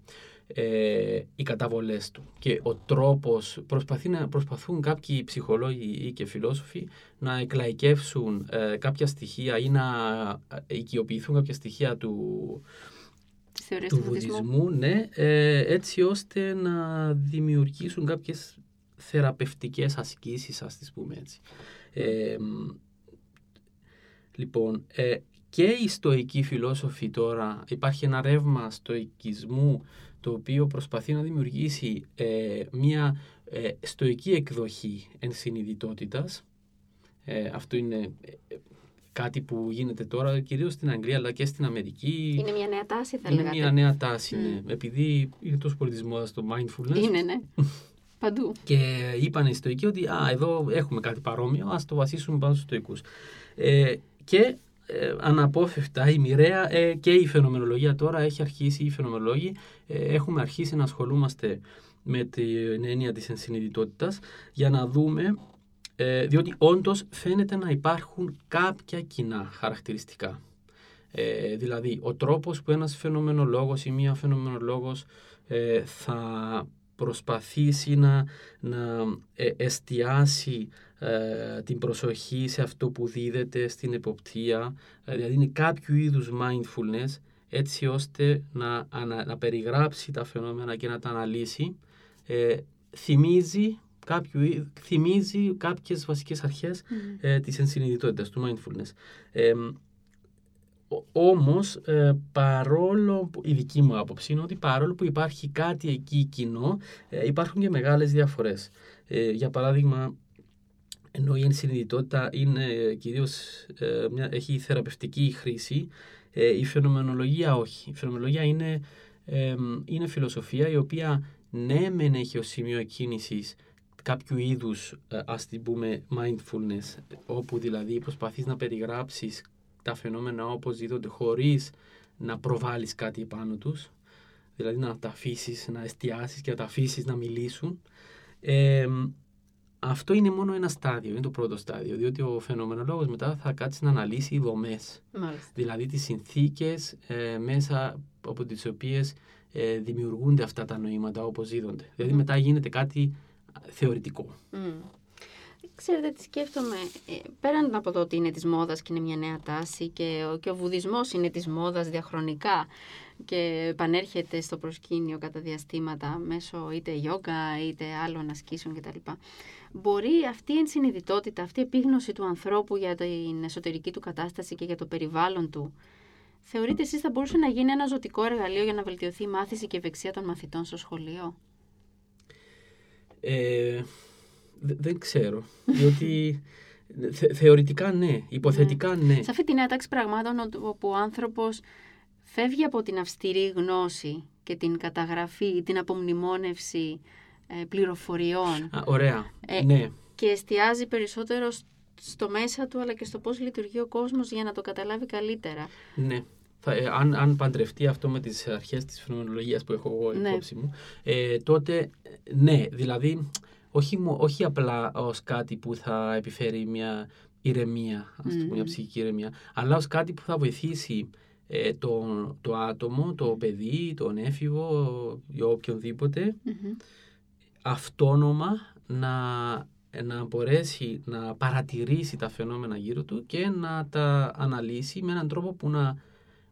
Ε, οι καταβολές του και ο τρόπος προσπαθεί να, προσπαθούν κάποιοι ψυχολόγοι ή και φιλόσοφοι να εκλαϊκεύσουν ε, κάποια στοιχεία ή να οικειοποιηθούν κάποια στοιχεία του, του βουδισμού, ναι, ε, έτσι ώστε να δημιουργήσουν κάποιες θεραπευτικές ασκήσεις, ας τις πούμε έτσι. Ε, λοιπόν, ε, και οι στοικοί φιλόσοφοι τώρα, υπάρχει ένα ρεύμα στοικισμού το οποίο προσπαθεί να δημιουργήσει ε, μια ε, στοική εκδοχή ενσυνειδητότητας. Ε, αυτό είναι ε, κάτι που γίνεται τώρα κυρίως στην Αγγλία αλλά και στην Αμερική. Είναι μια νέα τάση, θα λέγατε. Είναι μια νέα τάση, mm. ναι. Επειδή είναι τόσο πολιτισμό στο mindfulness. Είναι, ναι. Παντού. Και είπαν οι στοικοί ότι α, εδώ έχουμε κάτι παρόμοιο, ας το βασίσουμε πάνω στους στοικούς. Ε, και... Ε, αναπόφευκτα, η μοιραία ε, και η φαινομενολογία τώρα έχει αρχίσει, οι φαινομενολόγοι ε, έχουμε αρχίσει να ασχολούμαστε με την έννοια της ενσυνειδητότητας για να δούμε, ε, διότι όντως φαίνεται να υπάρχουν κάποια κοινά χαρακτηριστικά. Ε, δηλαδή, ο τρόπος που ένας φαινομενολόγος ή μία φαινομενολόγος ε, θα προσπαθήσει να, να ε, εστιάσει ε, την προσοχή σε αυτό που δίδεται στην εποπτεία, ε, δηλαδή είναι κάποιου είδους mindfulness, έτσι ώστε να, να, να περιγράψει τα φαινόμενα και να τα αναλύσει, ε, θυμίζει, κάποιου, θυμίζει κάποιες βασικές αρχές mm. ε, της ενσυνειδητότητας, του mindfulness. Ε, Όμως, ε, παρόλο που, η δική μου άποψη είναι ότι παρόλο που υπάρχει κάτι εκεί κοινό, ε, υπάρχουν και μεγάλες διαφορές. Ε, για παράδειγμα, ενώ η ενσυνειδητότητα είναι, ε, κυρίως, ε, μια, έχει θεραπευτική χρήση, ε, η φαινομενολογία όχι. Η φαινομενολογία είναι, ε, είναι φιλοσοφία η οποία ναι μεν έχει ως σημείο κίνησης κάποιου είδους, ε, ας την πούμε, mindfulness, όπου δηλαδή προσπαθείς να περιγράψεις τα φαινόμενα όπως δίδονται χωρίς να προβάλλεις κάτι επάνω τους, δηλαδή να τα αφήσεις, να εστιάσεις και να τα αφήσεις να μιλήσουν. Ε, αυτό είναι μόνο ένα στάδιο, είναι το πρώτο στάδιο, διότι ο φαινομενολόγος μετά θα κάτσει να αναλύσει δομές, μάλιστα. δηλαδή τις συνθήκες ε, μέσα από τις οποίες ε, δημιουργούνται αυτά τα νοήματα όπως δίδονται. Δηλαδή mm. μετά γίνεται κάτι θεωρητικό. Mm. Ξέρετε τι σκέφτομαι, πέραν από το ότι είναι της μόδας και είναι μια νέα τάση και ο, και ο βουδισμός είναι της μόδας διαχρονικά και επανέρχεται στο προσκήνιο κατά διαστήματα μέσω είτε γιόγκα είτε άλλων ασκήσεων κτλ. Μπορεί αυτή η ενσυνειδητότητα, αυτή η επίγνωση του ανθρώπου για την εσωτερική του κατάσταση και για το περιβάλλον του, θεωρείτε εσείς θα μπορούσε να γίνει ένα ζωτικό εργαλείο για να βελτιωθεί η μάθηση και ευεξία των μαθητών στο σχολείο? Ε... Δεν ξέρω, διότι θε, θεωρητικά ναι, υποθετικά ναι. ναι. Σε αυτή τη νέα τάξη πραγμάτων όπου ο άνθρωπος φεύγει από την αυστηρή γνώση και την καταγραφή, την απομνημόνευση ε, πληροφοριών. Α, ωραία, ε, ναι. Και εστιάζει περισσότερο στο μέσα του αλλά και στο πώς λειτουργεί ο κόσμος για να το καταλάβει καλύτερα. Ναι. Θα, ε, αν, αν παντρευτεί αυτό με τις αρχές της φαινομενολογίας που έχω εγώ ναι. υπόψη μου, ε, τότε ναι, δηλαδή... Όχι, όχι απλά ως κάτι που θα επιφέρει μια ηρεμία, ας το πούμε, μια ψυχική ηρεμία, αλλά ως κάτι που θα βοηθήσει ε, το, το άτομο, το παιδί, τον έφηβο ή οποιονδήποτε, mm-hmm. αυτόνομα να, να μπορέσει να παρατηρήσει τα φαινόμενα γύρω του και να τα αναλύσει με έναν τρόπο που να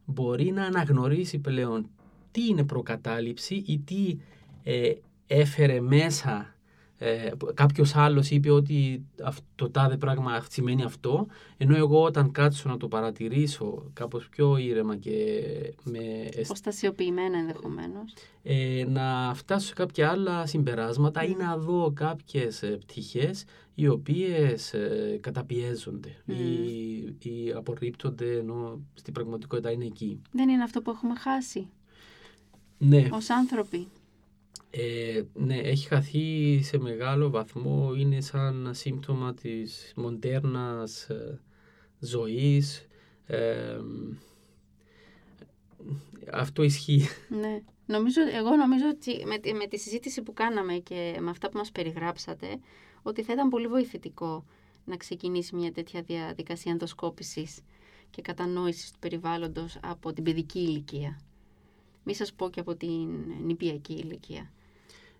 μπορεί να αναγνωρίσει πλέον τι είναι προκατάληψη ή τι ε, έφερε μέσα. Ε, κάποιος άλλος είπε ότι το τάδε πράγμα σημαίνει αυτό, ενώ εγώ όταν κάτσω να το παρατηρήσω κάπως πιο ήρεμα και με προστασιοποιημένα ενδεχομένως ε, να φτάσω σε κάποια άλλα συμπεράσματα mm. ή να δω κάποιες πτυχές οι οποίες ε, καταπιέζονται mm. ή, ή απορρίπτονται ενώ στην πραγματικότητα είναι εκεί. Δεν είναι αυτό που έχουμε χάσει ναι. ως άνθρωποι? Ε, ναι, έχει χαθεί σε μεγάλο βαθμό, είναι σαν σύμπτωμα της μοντέρνας ε, ζωής. Ε, αυτό ισχύει. Ναι. Νομίζω, εγώ νομίζω ότι με τη, με τη συζήτηση που κάναμε και με αυτά που μας περιγράψατε, ότι θα ήταν πολύ βοηθητικό να ξεκινήσει μια τέτοια διαδικασία ενδοσκόπησης και κατανόησης του περιβάλλοντος από την παιδική ηλικία. Μη σας πω και από την νηπιακή ηλικία.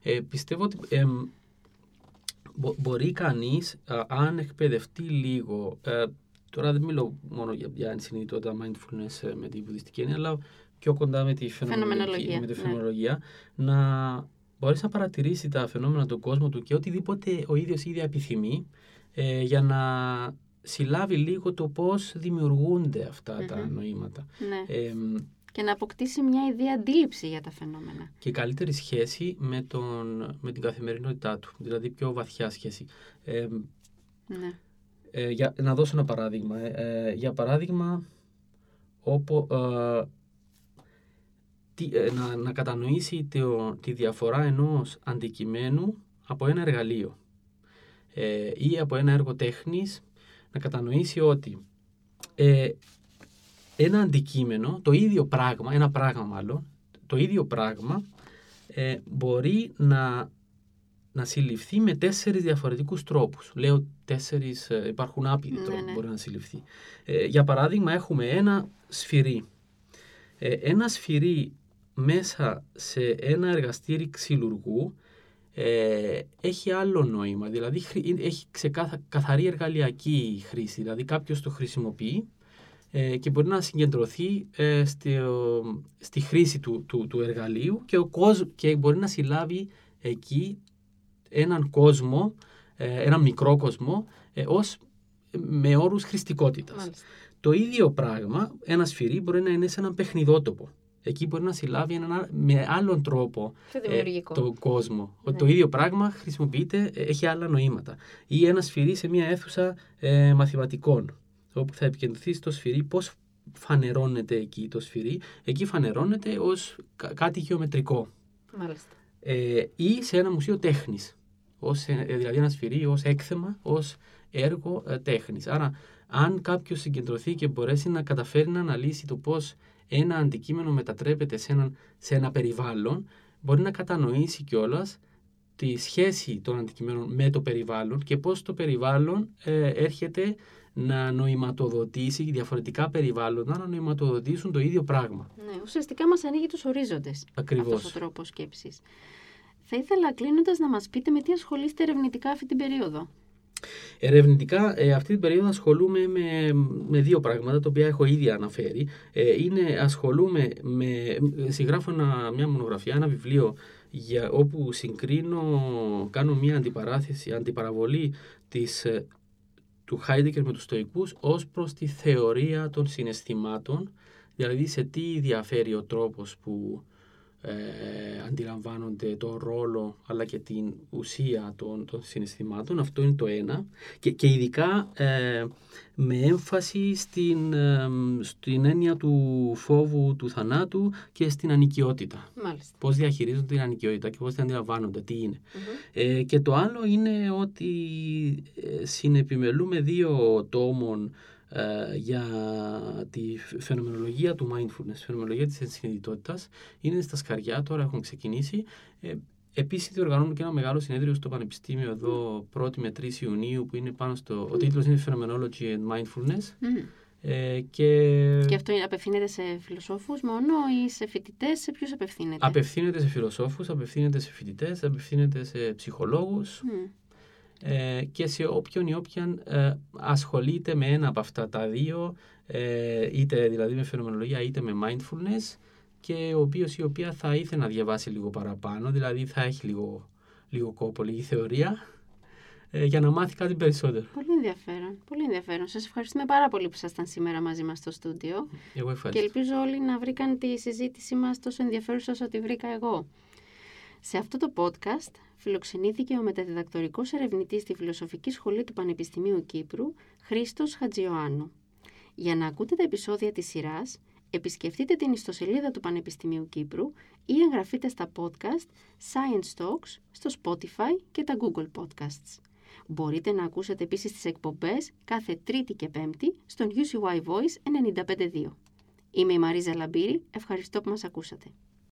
Ε, πιστεύω ότι ε, μπο, μπορεί κανείς, α, αν εκπαιδευτεί λίγο, ε, τώρα δεν μιλώ μόνο για, για ενσυνειδητότητα mindfulness ε, με την βουδιστική έννοια, αλλά πιο κοντά με τη φαινομενολογία, με τη φαινομενολογία ναι. να μπορείς να παρατηρήσει τα φαινόμενα του κόσμου του και οτιδήποτε ο ίδιος ήδη επιθυμεί, ε, για να συλλάβει λίγο το πώς δημιουργούνται αυτά mm-hmm. τα νοήματα. Ναι. Ε, και να αποκτήσει μια ιδέα αντίληψη για τα φαινόμενα. Και καλύτερη σχέση με, τον, με την καθημερινότητά του, δηλαδή πιο βαθιά σχέση. Ε, ναι. ε, για, να δώσω ένα παράδειγμα. Ε, για παράδειγμα, όπου, ε, τι, ε, να, να κατανοήσει το, τη διαφορά ενός αντικειμένου από ένα εργαλείο ε, ή από ένα έργο τέχνης, να κατανοήσει ότι... Ε, ένα αντικείμενο, το ίδιο πράγμα, ένα πράγμα μάλλον, το ίδιο πράγμα ε, μπορεί να, να συλληφθεί με τέσσερις διαφορετικούς τρόπους. Λέω τέσσερις, ε, υπάρχουν άπειροι ναι, τρόποι που ναι. μπορεί να συλληφθεί. Ε, για παράδειγμα έχουμε ένα σφυρί. Ε, ένα σφυρί μέσα σε ένα εργαστήρι ξυλουργού ε, έχει άλλο νόημα, δηλαδή έχει ξεκάθα, καθαρή εργαλειακή χρήση, δηλαδή κάποιος το χρησιμοποιεί και μπορεί να συγκεντρωθεί ε, στη, ο, στη χρήση του, του, του εργαλείου και, ο κοσ, και μπορεί να συλλάβει εκεί έναν κόσμο, ε, έναν μικρό κόσμο, ε, ως, με όρους χρηστικότητας. Μάλιστα. Το ίδιο πράγμα, ένα σφυρί μπορεί να είναι σε έναν παιχνιδότοπο. Εκεί μπορεί να συλλάβει έναν, με άλλον τρόπο ε, τον κόσμο. Ναι. Το ίδιο πράγμα χρησιμοποιείται, έχει άλλα νοήματα. Ή ένα σφυρί σε μια αίθουσα ε, μαθηματικών, όπου θα επικεντρωθεί στο σφυρί, πώς φανερώνεται εκεί το σφυρί. Εκεί φανερώνεται ως κάτι γεωμετρικό. Μάλιστα. Ε, ή σε ένα μουσείο τέχνης. Ως, δηλαδή ένα σφυρί ως έκθεμα, ως έργο ε, τέχνης. Άρα, αν κάποιος συγκεντρωθεί και μπορέσει να καταφέρει να αναλύσει το πώς ένα αντικείμενο μετατρέπεται σε ένα, σε ένα περιβάλλον, μπορεί να κατανοήσει κιόλας τη σχέση των αντικειμένων με το περιβάλλον και πώς το περιβάλλον ε, έρχεται να νοηματοδοτήσει διαφορετικά περιβάλλοντα, να νοηματοδοτήσουν το ίδιο πράγμα. Ναι, ουσιαστικά μας ανοίγει τους ορίζοντες. Ακριβώς. Αυτός ο τρόπος σκέψης. Θα ήθελα κλείνοντας να μας πείτε με τι ασχολείστε ερευνητικά αυτή την περίοδο. Ερευνητικά, ε, αυτή την περίοδο ασχολούμαι με, με δύο πράγματα, τα οποία έχω ήδη αναφέρει. Ε, είναι, ασχολούμαι με, συγγράφω ένα, μια μονογραφία, ένα βιβλίο, για, όπου συγκρίνω, κάνω μια αντιπαράθεση, αντιπαραβολή της, του Χάιντεγκερ με τους στοικούς ως προς τη θεωρία των συναισθημάτων, δηλαδή σε τι διαφέρει ο τρόπος που ε, αντιλαμβάνονται τον ρόλο αλλά και την ουσία των, των συναισθημάτων. Αυτό είναι το ένα, και, και ειδικά ε, με έμφαση στην, ε, στην έννοια του φόβου του θανάτου και στην ανοικιότητα. Μάλιστα. Πώς διαχειρίζονται την ανοικιότητα και πώς την αντιλαμβάνονται, τι είναι. Mm-hmm. Ε, και το άλλο είναι ότι συνεπιμελούμε δύο τόμων για τη φαινομενολογία του mindfulness, φαινομενολογία της ενσυνειδητότητας. Είναι στα Σκαριά, τώρα έχουν ξεκινήσει. Ε, επίσης διοργανώνουμε και ένα μεγάλο συνέδριο στο Πανεπιστήμιο εδώ πρώτη με τρεις Ιουνίου, που είναι πάνω στο... Mm. Ο τίτλος είναι Phenomenology and Mindfulness. Mm. Ε, και... και αυτό απευθύνεται σε φιλοσόφους μόνο ή σε φοιτητές, σε ποιους απευθύνεται? Απευθύνεται σε φιλοσόφους, απευθύνεται σε φοιτητές, απευθύνεται σε ψυχολόγους. Mm. Ε, και σε όποιον ή όποιαν ε, ασχολείται με ένα από αυτά τα δύο, ε, είτε δηλαδή με φαινομενολογία είτε με mindfulness, και ο οποίος ή οποία θα ήθελε να διαβάσει λίγο παραπάνω, δηλαδή θα έχει λίγο, λίγο κόπο, λίγη θεωρία, ε, για να μάθει κάτι περισσότερο. Πολύ ενδιαφέρον, πολύ ενδιαφέρον. Σας ευχαριστούμε πάρα πολύ που ήσασταν σήμερα μαζί μας στο στούντιο. Εγώ ευχαριστώ. Και ελπίζω όλοι να βρήκαν τη συζήτησή μας τόσο ενδιαφέρουσα όσο τη βρήκα εγώ. Σε αυτό το podcast φιλοξενήθηκε ο μεταδιδακτορικός ερευνητής στη Φιλοσοφική Σχολή του Πανεπιστημίου Κύπρου, Χρίστος Χατζηιωάννου. Για να ακούτε τα επεισόδια της σειράς, επισκεφτείτε την ιστοσελίδα του Πανεπιστημίου Κύπρου ή εγγραφείτε στα podcast Science Talks στο Spotify και τα Google Podcasts. Μπορείτε να ακούσετε επίσης τις εκπομπές κάθε Τρίτη και Πέμπτη στον γιου σι γουάι Voice ενενήντα πέντε κόμμα δύο. Είμαι η Μαρίζα Λαμπύρη, ευχαριστώ που μας ακούσατε.